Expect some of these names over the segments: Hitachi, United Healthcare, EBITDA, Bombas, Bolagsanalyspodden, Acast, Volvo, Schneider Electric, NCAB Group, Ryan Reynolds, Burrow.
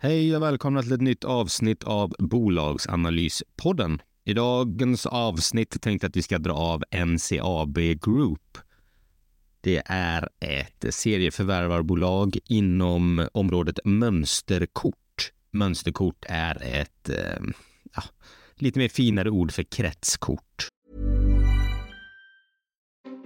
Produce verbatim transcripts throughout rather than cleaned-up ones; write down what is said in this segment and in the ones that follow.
Hej och välkomna till ett nytt avsnitt av Bolagsanalyspodden. I dagens avsnitt tänkte jag att vi ska dra av N C A B Group. Det är ett serieförvärvarbolag inom området mönsterkort. Mönsterkort är ett ja, lite mer finare ord för kretskort.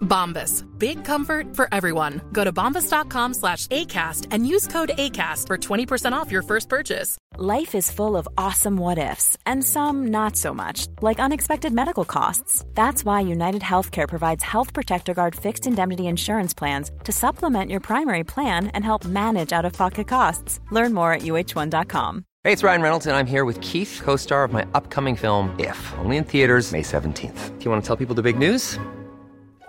Bombas. Big comfort for everyone. Go to bombas.com slash ACAST and use code ACAST for twenty percent off your first purchase. Life is full of awesome what-ifs and some not so much, like unexpected medical costs. That's why United Healthcare provides Health Protector Guard fixed indemnity insurance plans to supplement your primary plan and help manage out-of-pocket costs. Learn more at U H one dot com. Hey, it's Ryan Reynolds, and I'm here with Keith, co-star of my upcoming film, If, only in theaters May seventeenth. Do you want to tell people the big news?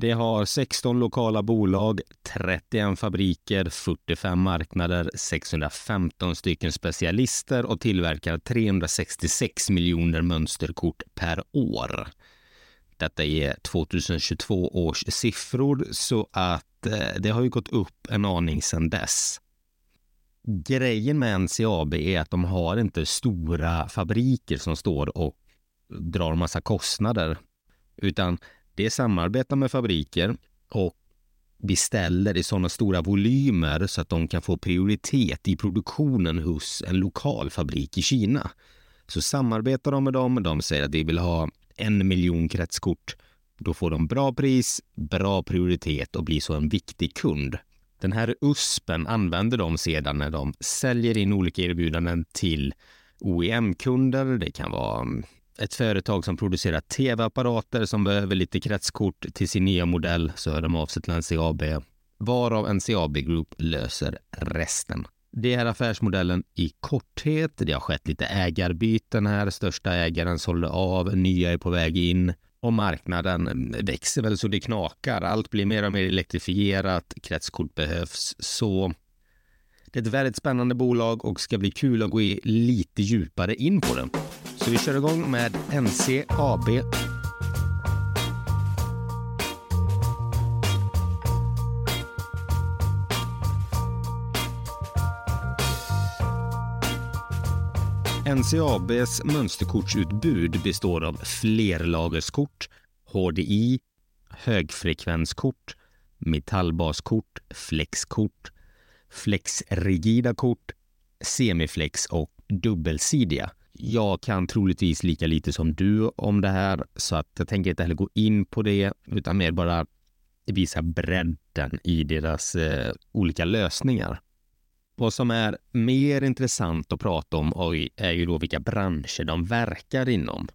Det har sexton lokala bolag, trettioen fabriker, fyrtiofem marknader, sexhundrafemton stycken specialister och tillverkar trehundrasextiosex miljoner mönsterkort per år. Detta är tjugotjugotvå års siffror, så att det har ju gått upp en aning sedan dess. Grejen med N C A B är att de har inte stora fabriker som står och drar massa kostnader, utan det samarbetar med fabriker och beställer i sådana stora volymer så att de kan få prioritet i produktionen hos en lokal fabrik i Kina. Så samarbetar de med dem, de säger att de vill ha en miljon kretskort. Då får de bra pris, bra prioritet och blir så en viktig kund. Den här U S P:en använder de sedan när de säljer in olika erbjudanden till O E M-kunder. Det kan vara ett företag som producerar tv-apparater som behöver lite kretskort till sin nya modell, så hör de av sig till N C A B, varav N C A B Group löser resten. Det är affärsmodellen i korthet. Det har skett lite ägarbyten här. Största ägaren sålde av, nya är på väg in och marknaden växer väl så det knakar. Allt blir mer och mer elektrifierat, kretskort behövs, så det är ett väldigt spännande bolag och ska bli kul att gå i lite djupare in på det. Så vi kör igång med N C A B. N C A B:s mönsterkortsutbud består av flerlagerskort, H D I, högfrekvenskort, metallbaskort, flexkort, flexrigida kort, semiflex och dubbelsidiga. Jag kan troligtvis lika lite som du om det här, så att jag tänker inte heller gå in på det, utan mer bara visa bredden i deras eh, olika lösningar. Vad som är mer intressant att prata om är ju då vilka branscher de verkar inom.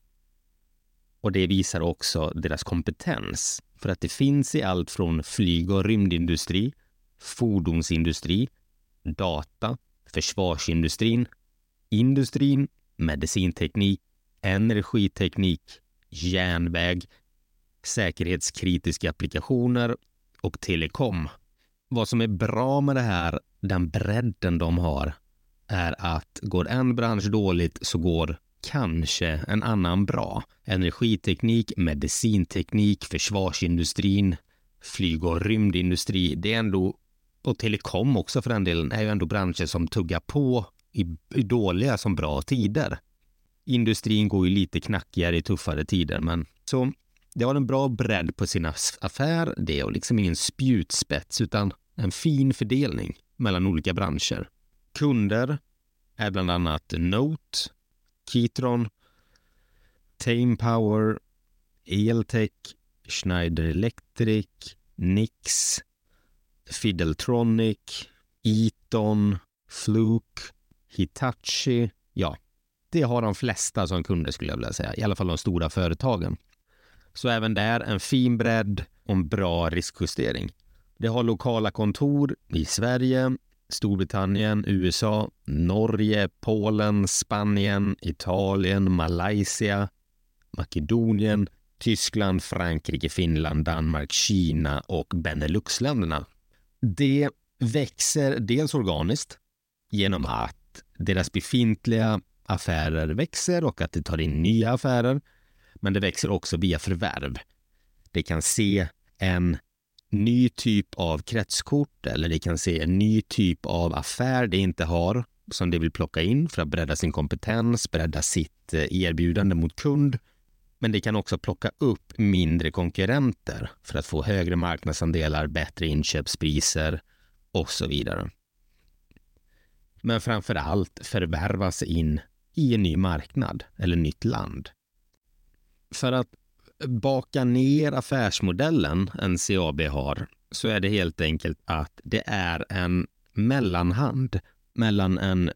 Och det visar också deras kompetens, för att det finns i allt från flyg- och rymdindustri, fordonsindustri, data, försvarsindustrin, industrin, medicinteknik, energiteknik, järnväg, säkerhetskritiska applikationer och telekom. Vad som är bra med det här, den bredden de har, är att går en bransch dåligt så går kanske en annan bra. Energiteknik, medicinteknik, försvarsindustrin, flyg- och rymdindustri, det är ändå, och telekom också för den delen, är ju ändå branscher som tuggar på i dåliga som bra tider. Industrin går ju lite knackigare i tuffare tider, men så det var en bra bredd på sina affär. Det är liksom ingen spjutspets utan en fin fördelning mellan olika branscher. Kunder är bland annat Note, Kitron, Tame Power, Eltech, Schneider Electric, Nix, Fideltronic, Eaton, Fluke, Hitachi. Ja, det har de flesta som kunder skulle jag vilja säga. I alla fall de stora företagen. Så även där en fin bredd och en bra riskjustering. Det har lokala kontor i Sverige, Storbritannien, U S A, Norge, Polen, Spanien, Italien, Malaysia, Makedonien, Tyskland, Frankrike, Finland, Danmark, Kina och Beneluxländerna. Det växer dels organiskt genom att deras befintliga affärer växer och att det tar in nya affärer, men det växer också via förvärv. Det kan se en ny typ av kretskort eller det kan se en ny typ av affär det inte har som det vill plocka in för att bredda sin kompetens, bredda sitt erbjudande mot kund. Men det kan också plocka upp mindre konkurrenter för att få högre marknadsandelar, bättre inköpspriser och så vidare. Men framför allt förvärvas in i en ny marknad eller nytt land. För att baka ner affärsmodellen N C A B har så är det helt enkelt att det är en mellanhand mellan en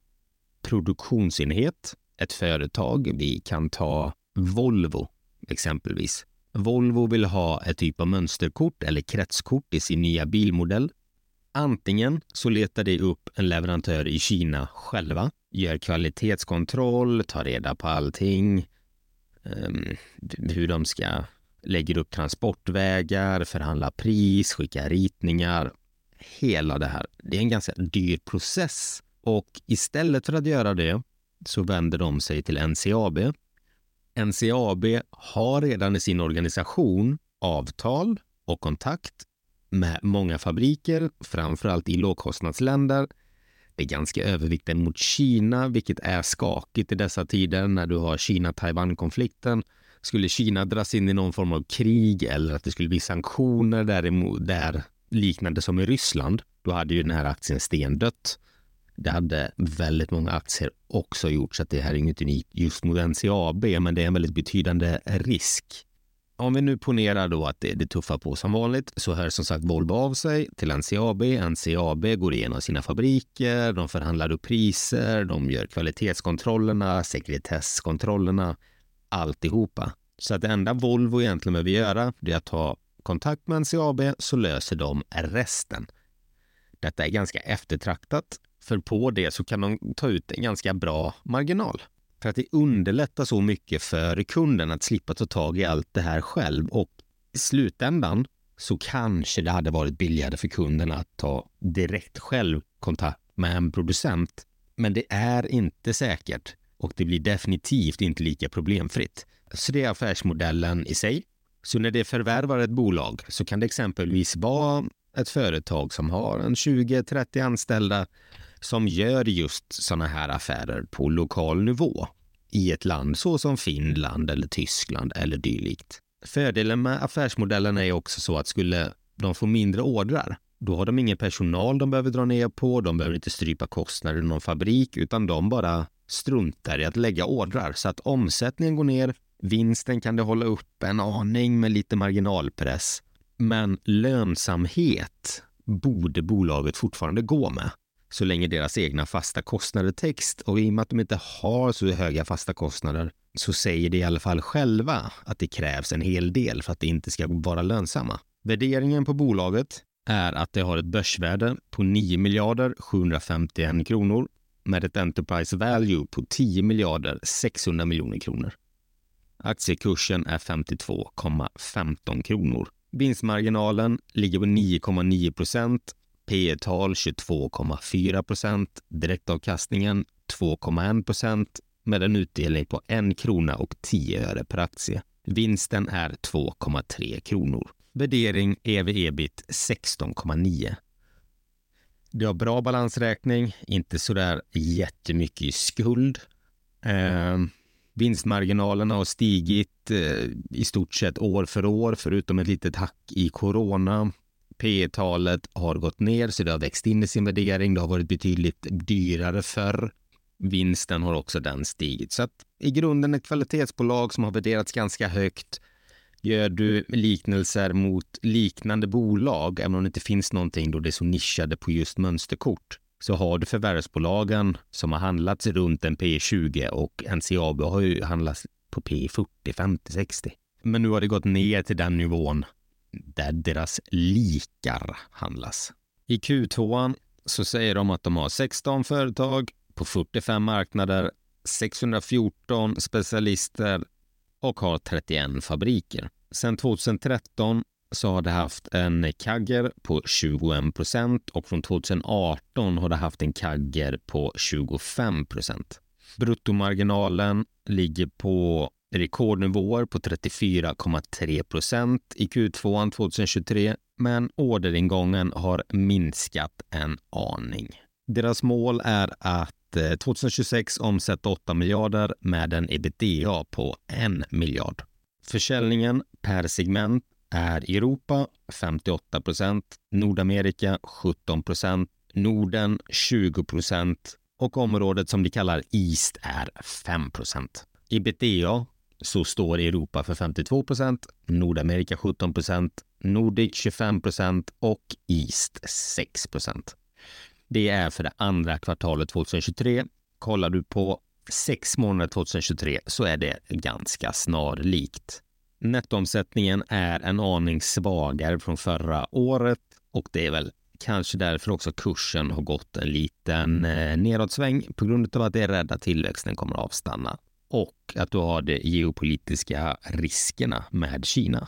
produktionsenhet, ett företag, vi kan ta Volvo exempelvis. Volvo vill ha ett typ av mönsterkort eller kretskort i sin nya bilmodell. Antingen så letar de upp en leverantör i Kina själva, gör kvalitetskontroll, tar reda på allting, hur de ska lägga upp transportvägar, förhandla pris, skicka ritningar, hela det här. Det är en ganska dyr process och istället för att göra det så vänder de sig till N C A B. N C A B har redan i sin organisation avtal och kontakt med många fabriker, framförallt i lågkostnadsländer. Det är ganska övervikten mot Kina, vilket är skakigt i dessa tider när du har Kina-Taiwan-konflikten. Skulle Kina dras in i någon form av krig eller att det skulle bli sanktioner däremot, där liknande som i Ryssland, då hade ju den här aktien stendött. Det hade väldigt många aktier också gjort, så att det här är inget unikt just mot N C A B, men det är en väldigt betydande risk. Om vi nu ponerar då att det, det tuffar på som vanligt, så hör som sagt Volvo av sig till N C A B. N C A B går igenom sina fabriker, de förhandlar upp priser, de gör kvalitetskontrollerna, sekretesskontrollerna, alltihopa. Så att det enda Volvo egentligen behöver göra det är att ta kontakt med N C A B, så löser de resten. Detta är ganska eftertraktat, för på det så kan de ta ut en ganska bra marginal. För att det underlättar så mycket för kunden att slippa ta tag i allt det här själv. Och i slutändan så kanske det hade varit billigare för kunden att ta direkt själv kontakt med en producent. Men det är inte säkert och det blir definitivt inte lika problemfritt. Så det är affärsmodellen i sig. Så när det förvärvar ett bolag så kan det exempelvis vara ett företag som har en tjugo till trettio anställda som gör just såna här affärer på lokal nivå i ett land så som Finland eller Tyskland eller dylikt. Fördelen med affärsmodellen är också så att skulle de få mindre ordrar, då har de ingen personal de behöver dra ner på, de behöver inte strypa kostnader i någon fabrik utan de bara struntar i att lägga ordrar så att omsättningen går ner, vinsten kan det hålla upp en aning med lite marginalpress, men lönsamhet borde bolaget fortfarande gå med. Så länge deras egna fasta kostnader täcks, och i och med att de inte har så höga fasta kostnader så säger det i alla fall själva att det krävs en hel del för att det inte ska vara lönsamma. Värderingen på bolaget är att det har ett börsvärde på nio miljarder sjuhundrafemtioen kronor med ett enterprise value på tio miljarder sexhundra miljoner kronor. Aktiekursen är femtiotvå komma femton kronor. Vinstmarginalen ligger på nio komma nio procent. P E-tal tjugotvå komma fyra procent, direktavkastningen två komma en procent med en utdelning på en krona och tio öre per aktie. Vinsten är två komma tre kronor. Värdering E V E B I T sexton komma nio. Det har bra balansräkning, inte sådär jättemycket i skuld. Eh, vinstmarginalerna har stigit eh, i stort sett år för år förutom ett litet hack i corona. P E-talet har gått ner så det har växt in i sin värdering. Det har varit betydligt dyrare förr. Vinsten har också den stigit. Så att i grunden ett kvalitetsbolag som har värderats ganska högt Gör du liknelser mot liknande bolag, även om det inte finns någonting då det är så nischade på just mönsterkort, så har du förvärvsbolagen som har handlats runt en P tjugo och N C A B har ju handlats på P fyrtio, femtio, sextio. Men nu har det gått ner till den nivån där deras likar handlas. I Q tvåan så säger de att de har sexton företag på fyrtiofem marknader, sexhundrafjorton specialister och har trettioen fabriker. Sedan tjugotretton så har det haft en kagger på tjugoen procent och från tjugoarton har det haft en kagger på tjugofem procent. Bruttomarginalen ligger på rekordnivåer på trettiofyra komma tre procent i Q två tjugotjugotre, men orderingången har minskat en aning. Deras mål är att tjugotjugosex omsätter åtta miljarder med en ebitda på en miljard. Försäljningen per segment är Europa femtioåtta procent, Nordamerika sjutton procent, Norden tjugo procent och området som de kallar East är fem procent. Ebitda så står Europa för femtiotvå procent, Nordamerika sjutton procent, Nordic tjugofem procent och East sex procent. Det är för det andra kvartalet tjugotjugotre. Kollar du på sex månader tjugotjugotre så är det ganska snarlikt. Nettoomsättningen är en aning svagare från förra året och det är väl kanske därför också kursen har gått en liten nedåtsväng på grund av att det är rädda tillväxten kommer att avstanna och att du har de geopolitiska riskerna med Kina.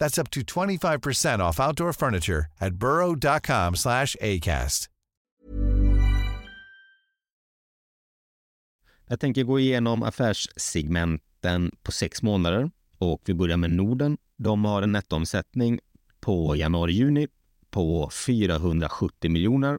That's up to twenty-five percent off outdoor furniture at burrow dot com slash acast. Jag tänker gå igenom affärssegmenten på sex månader och vi börjar med Norden. De har en nettoomsättning på januari-juni på fyrahundrasjuttio miljoner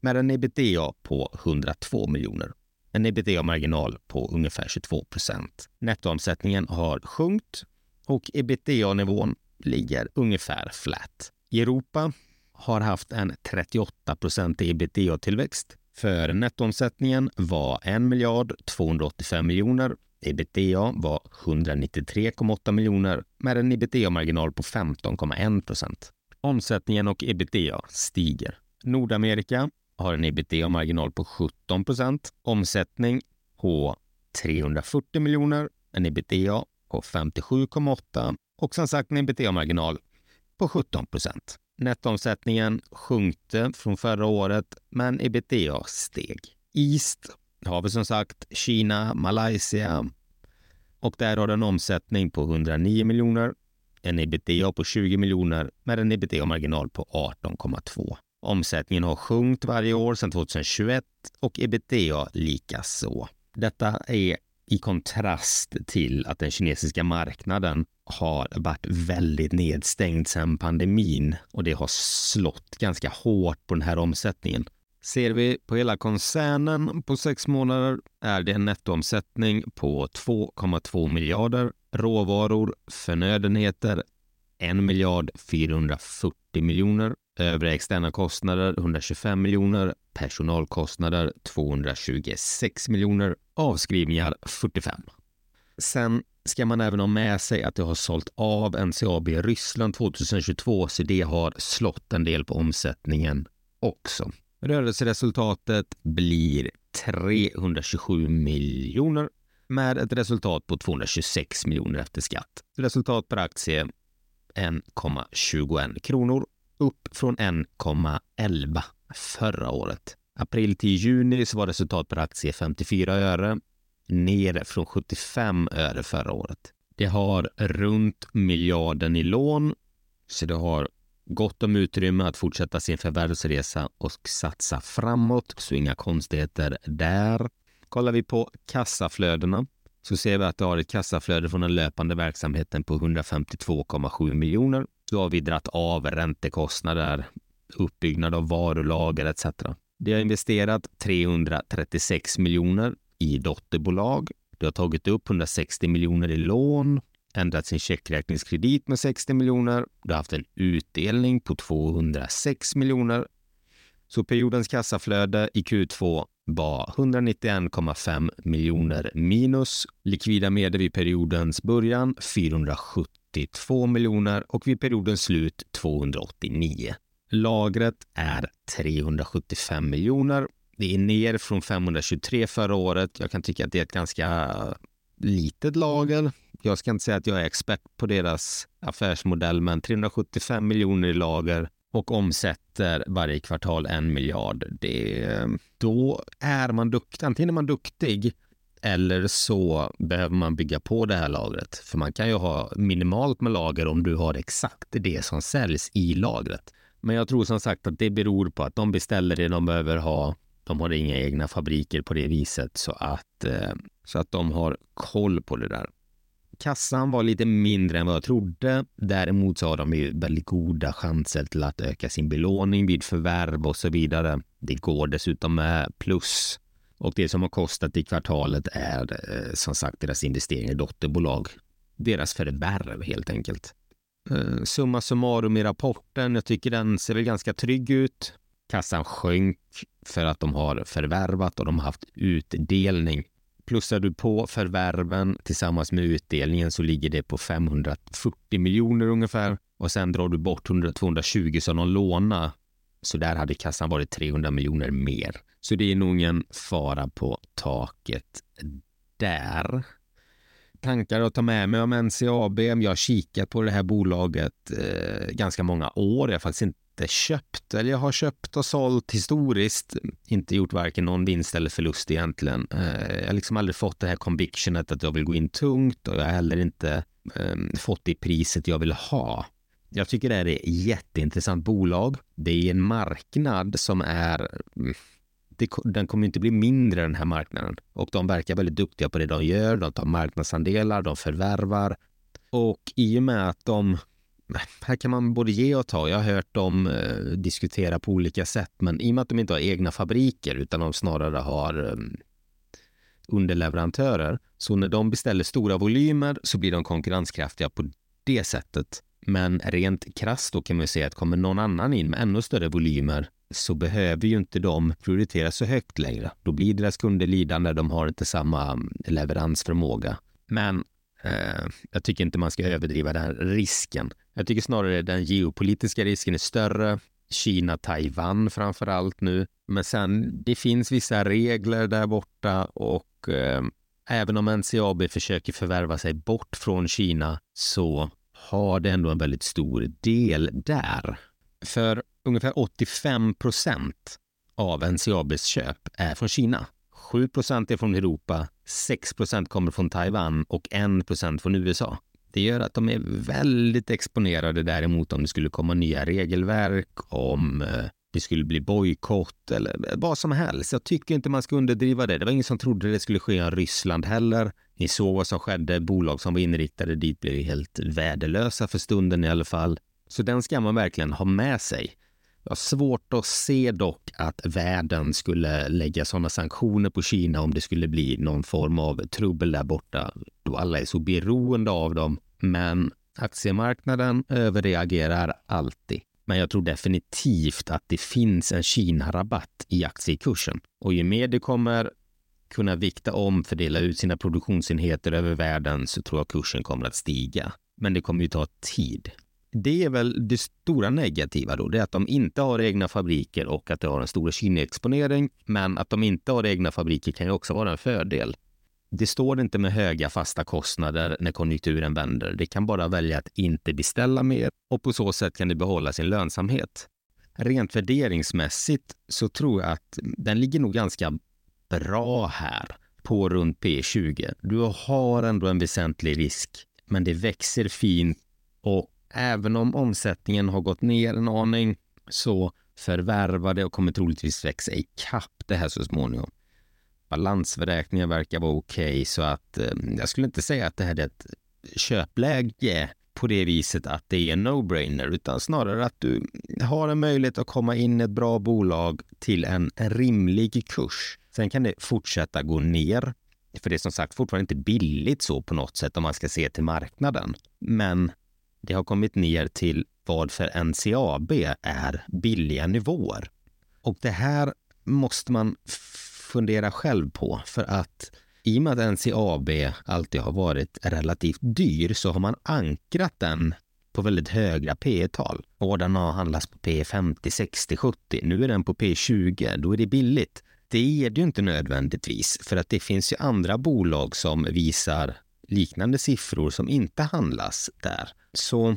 med en ebitda på hundratvå miljoner. En ebitda-marginal på ungefär tjugotvå procent. Nettoomsättningen har sjunkit och ebitda-nivån ligger ungefär flat. Europa har haft en trettioåtta procent ebitda-tillväxt. För nettoomsättningen var en miljard tvåhundraåttiofem miljoner. Ebitda var hundranittiotre komma åtta miljoner med en ebitda-marginal på femton komma en procent. Omsättningen och ebitda stiger. Nordamerika har en ebitda-marginal på sjutton procent. Omsättning på trehundrafyrtio miljoner. En ebitda på femtiosju komma åtta och som sagt en ebitda-marginal på sjutton procent. Nettoomsättningen sjunkte från förra året men ebitda steg. East har vi som sagt Kina, Malaysia och där har den omsättning på hundranio miljoner, en ebitda på tjugo miljoner med en ebitda-marginal på arton komma två. Omsättningen har sjunkit varje år sedan tjugohundratjugoett och ebitda likaså. Detta är i kontrast till att den kinesiska marknaden har varit väldigt nedstängd sedan pandemin och det har slått ganska hårt på den här omsättningen. Ser vi på hela koncernen på sex månader är det en nettoomsättning på två komma två miljarder, råvaror, förnödenheter en miljard fyrahundrafyrtio miljoner, övriga externa kostnader etthundratjugofem miljoner, personalkostnader tvåhundratjugosex miljoner, avskrivningar fyrtiofem. Sen ska man även ha med sig att det har sålt av N C A B i Ryssland tjugotjugotvå, så det har slått en del på omsättningen också. Rörelseresultatet blir trehundratjugosju miljoner med ett resultat på tvåhundratjugosex miljoner efter skatt. Resultat per aktie en komma tjugoett kronor, upp från en komma elva förra året. April till juni så var resultat per aktie femtiofyra öre, ner från sjuttiofem öre förra året. Det har runt miljarden i lån, så det har gott om utrymme att fortsätta sin förvärvsresa och satsa framåt, så inga konstigheter där. Kollar vi på kassaflödena så ser vi att det har ett kassaflöde från den löpande verksamheten på etthundrafemtiotvå komma sju miljoner. Så har vi dratt av räntekostnader, uppbyggnad av varulager et cetera. Det har investerat trehundratrettiosex miljoner i dotterbolag. Det har tagit upp etthundrasextio miljoner i lån, ändrat sin checkräkningskredit med sextio miljoner. Det har haft en utdelning på tvåhundrasex miljoner. Så periodens kassaflöde i Q två var etthundranittioen komma fem miljoner minus. Likvida medel vid periodens början fyrahundrasjuttiotvå miljoner och vid periodens slut tvåhundraåttionio. Lagret är trehundrasjuttiofem miljoner. Det är ner från femhundratjugotre förra året. Jag kan tycka att det är ett ganska litet lager. Jag ska inte säga att jag är expert på deras affärsmodell, men trehundrasjuttiofem miljoner i lager och omsätter varje kvartal en miljard. Det, då är man duktig. Antingen är man duktig eller så behöver man bygga på det här lagret. För man kan ju ha minimalt med lager om du har exakt det som säljs i lagret. Men jag tror som sagt att det beror på att de beställer det de behöver ha. De har inga egna fabriker på det viset, så att, så att de har koll på det där. Kassan var lite mindre än vad jag trodde. Däremot så har de ju väldigt goda chanser till att öka sin belåning vid förvärv och så vidare. Det går dessutom med plus. Och det som har kostat i kvartalet är eh, som sagt deras investeringar i dotterbolag. Deras förvärv helt enkelt. Eh, summa summarum i rapporten. Jag tycker den ser väl ganska trygg ut. Kassan sjönk för att de har förvärvat och de har haft utdelning. Plussar du på förvärven tillsammans med utdelningen så ligger det på femhundrafyrtio miljoner ungefär. Och sen drar du bort tvåhundratjugo som de lånar. Så där hade kassan varit trehundra miljoner mer. Så det är nog ingen fara på taket där. Tankar att ta med mig om N C A B. Jag har kikat på det här bolaget eh, ganska många år. Jag har faktiskt inte köpt, eller jag har köpt och sålt historiskt. Inte gjort varken någon vinst eller förlust egentligen. Eh, jag har liksom aldrig fått det här convictionet att jag vill gå in tungt. Och jag har heller inte eh, fått det priset jag vill ha. Jag tycker det här är ett jätteintressant bolag. Det är en marknad som är... Det, den kommer inte bli mindre, den här marknaden. Och de verkar väldigt duktiga på det de gör. De tar marknadsandelar, de förvärvar. Och i och med att de... Här kan man både ge och ta. Jag har hört dem eh, diskutera på olika sätt. Men i och med att de inte har egna fabriker utan de snarare har eh, underleverantörer. Så när de beställer stora volymer så blir de konkurrenskraftiga på det sättet. Men rent krasst då kan man säga att kommer någon annan in med ännu större volymer så behöver ju inte de prioritera så högt längre. Då blir deras kunder lidande, de har inte samma leveransförmåga. Men eh, jag tycker inte man ska överdriva den här risken. Jag tycker snarare den geopolitiska risken är större. Kina, Taiwan framförallt nu. Men sen, det finns vissa regler där borta och eh, även om N C A B försöker förvärva sig bort från Kina så... har det ändå en väldigt stor del där. För ungefär åttiofem procent av N C A B:s köp är från Kina. sju procent är från Europa, sex procent kommer från Taiwan och en procent från U S A. Det gör att de är väldigt exponerade däremot om det skulle komma nya regelverk, om det skulle bli bojkott eller vad som helst. Jag tycker inte man ska underdriva det. Det var ingen som trodde det skulle ske i Ryssland heller. Ni såg vad som skedde. Bolag som var inriktade dit blev helt värdelösa för stunden i alla fall. Så den ska man verkligen ha med sig. Jag har svårt att se dock att världen skulle lägga sådana sanktioner på Kina om det skulle bli någon form av trubbel där borta, då alla är så beroende av dem. Men aktiemarknaden överreagerar alltid. Men jag tror definitivt att det finns en Kina-rabatt i aktiekursen. Och ju mer det kommer kunna vikta om, fördela ut sina produktionsenheter över världen, så tror jag kursen kommer att stiga. Men det kommer ju ta tid. Det är väl det stora negativa då, det är att de inte har egna fabriker och att de har en stor Kina-exponering. Men att de inte har egna fabriker kan ju också vara en fördel. Det står inte med höga fasta kostnader när konjunkturen vänder. Det kan bara välja att inte beställa mer och på så sätt kan det behålla sin lönsamhet. Rent värderingsmässigt så tror jag att den ligger nog ganska bra här på runt P tjugo. Du har ändå en väsentlig risk, men det växer fint och även om omsättningen har gått ner en aning så förvärvar det och kommer troligtvis växa i kapp det här så småningom. Balansberäkningen verkar vara okej okay, så att eh, jag skulle inte säga att det här är ett köpläge på det viset att det är en no-brainer, utan snarare att du har en möjlighet att komma in i ett bra bolag till en rimlig kurs. Sen kan det fortsätta gå ner, för det är som sagt fortfarande inte billigt så på något sätt om man ska se till marknaden. Men det har kommit ner till vad för N C A B är billiga nivåer. Och det här måste man fundera själv på, för att i och med att N C A B alltid har varit relativt dyr så har man ankrat den på väldigt höga P E-tal. Och den har handlats på P E femtio, sextio, sjuttio. Nu är den på P E tjugo, då är det billigt. Det är det ju inte nödvändigtvis, för att det finns ju andra bolag som visar liknande siffror som inte handlas där. Så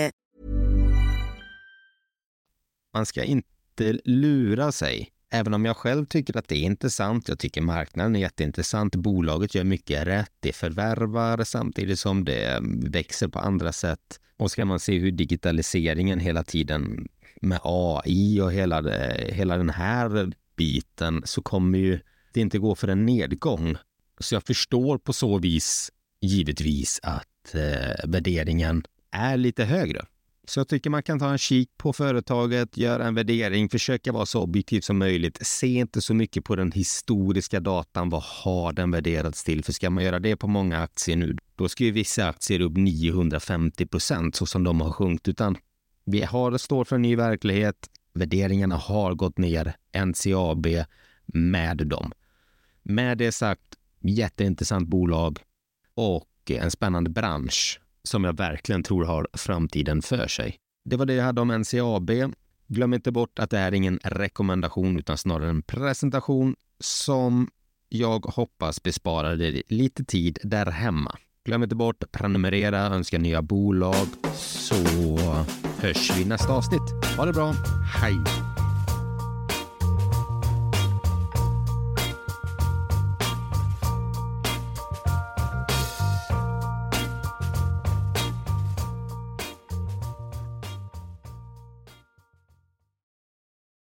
Man ska inte lura sig. Även om jag själv tycker att det är intressant, jag tycker marknaden är jätteintressant, bolaget gör mycket rätt, det förvärvar samtidigt som det växer på andra sätt. Och ska man se hur digitaliseringen hela tiden med A I och hela, hela den här biten, så kommer ju det inte gå för en nedgång. Så jag förstår på så vis givetvis att eh, värderingen är lite högre. Så jag tycker man kan ta en kik på företaget, göra en värdering, försöka vara så objektiv som möjligt. Se inte så mycket på den historiska datan, vad har den värderats till? För ska man göra det på många aktier nu, då ska ju vissa aktier upp niohundrafemtio procent så som de har sjunkit. Utan vi har står för en ny verklighet, värderingarna har gått ner, N C A B med dem. Med det sagt, jätteintressant bolag och en spännande bransch som jag verkligen tror har framtiden för sig. Det var det jag hade om N C A B. Glöm inte bort att det här är ingen rekommendation utan snarare en presentation som jag hoppas besparar dig lite tid där hemma. Glöm inte bort att prenumerera, önska nya bolag, så hörs vi nästa avsnitt. Ha det bra, hej!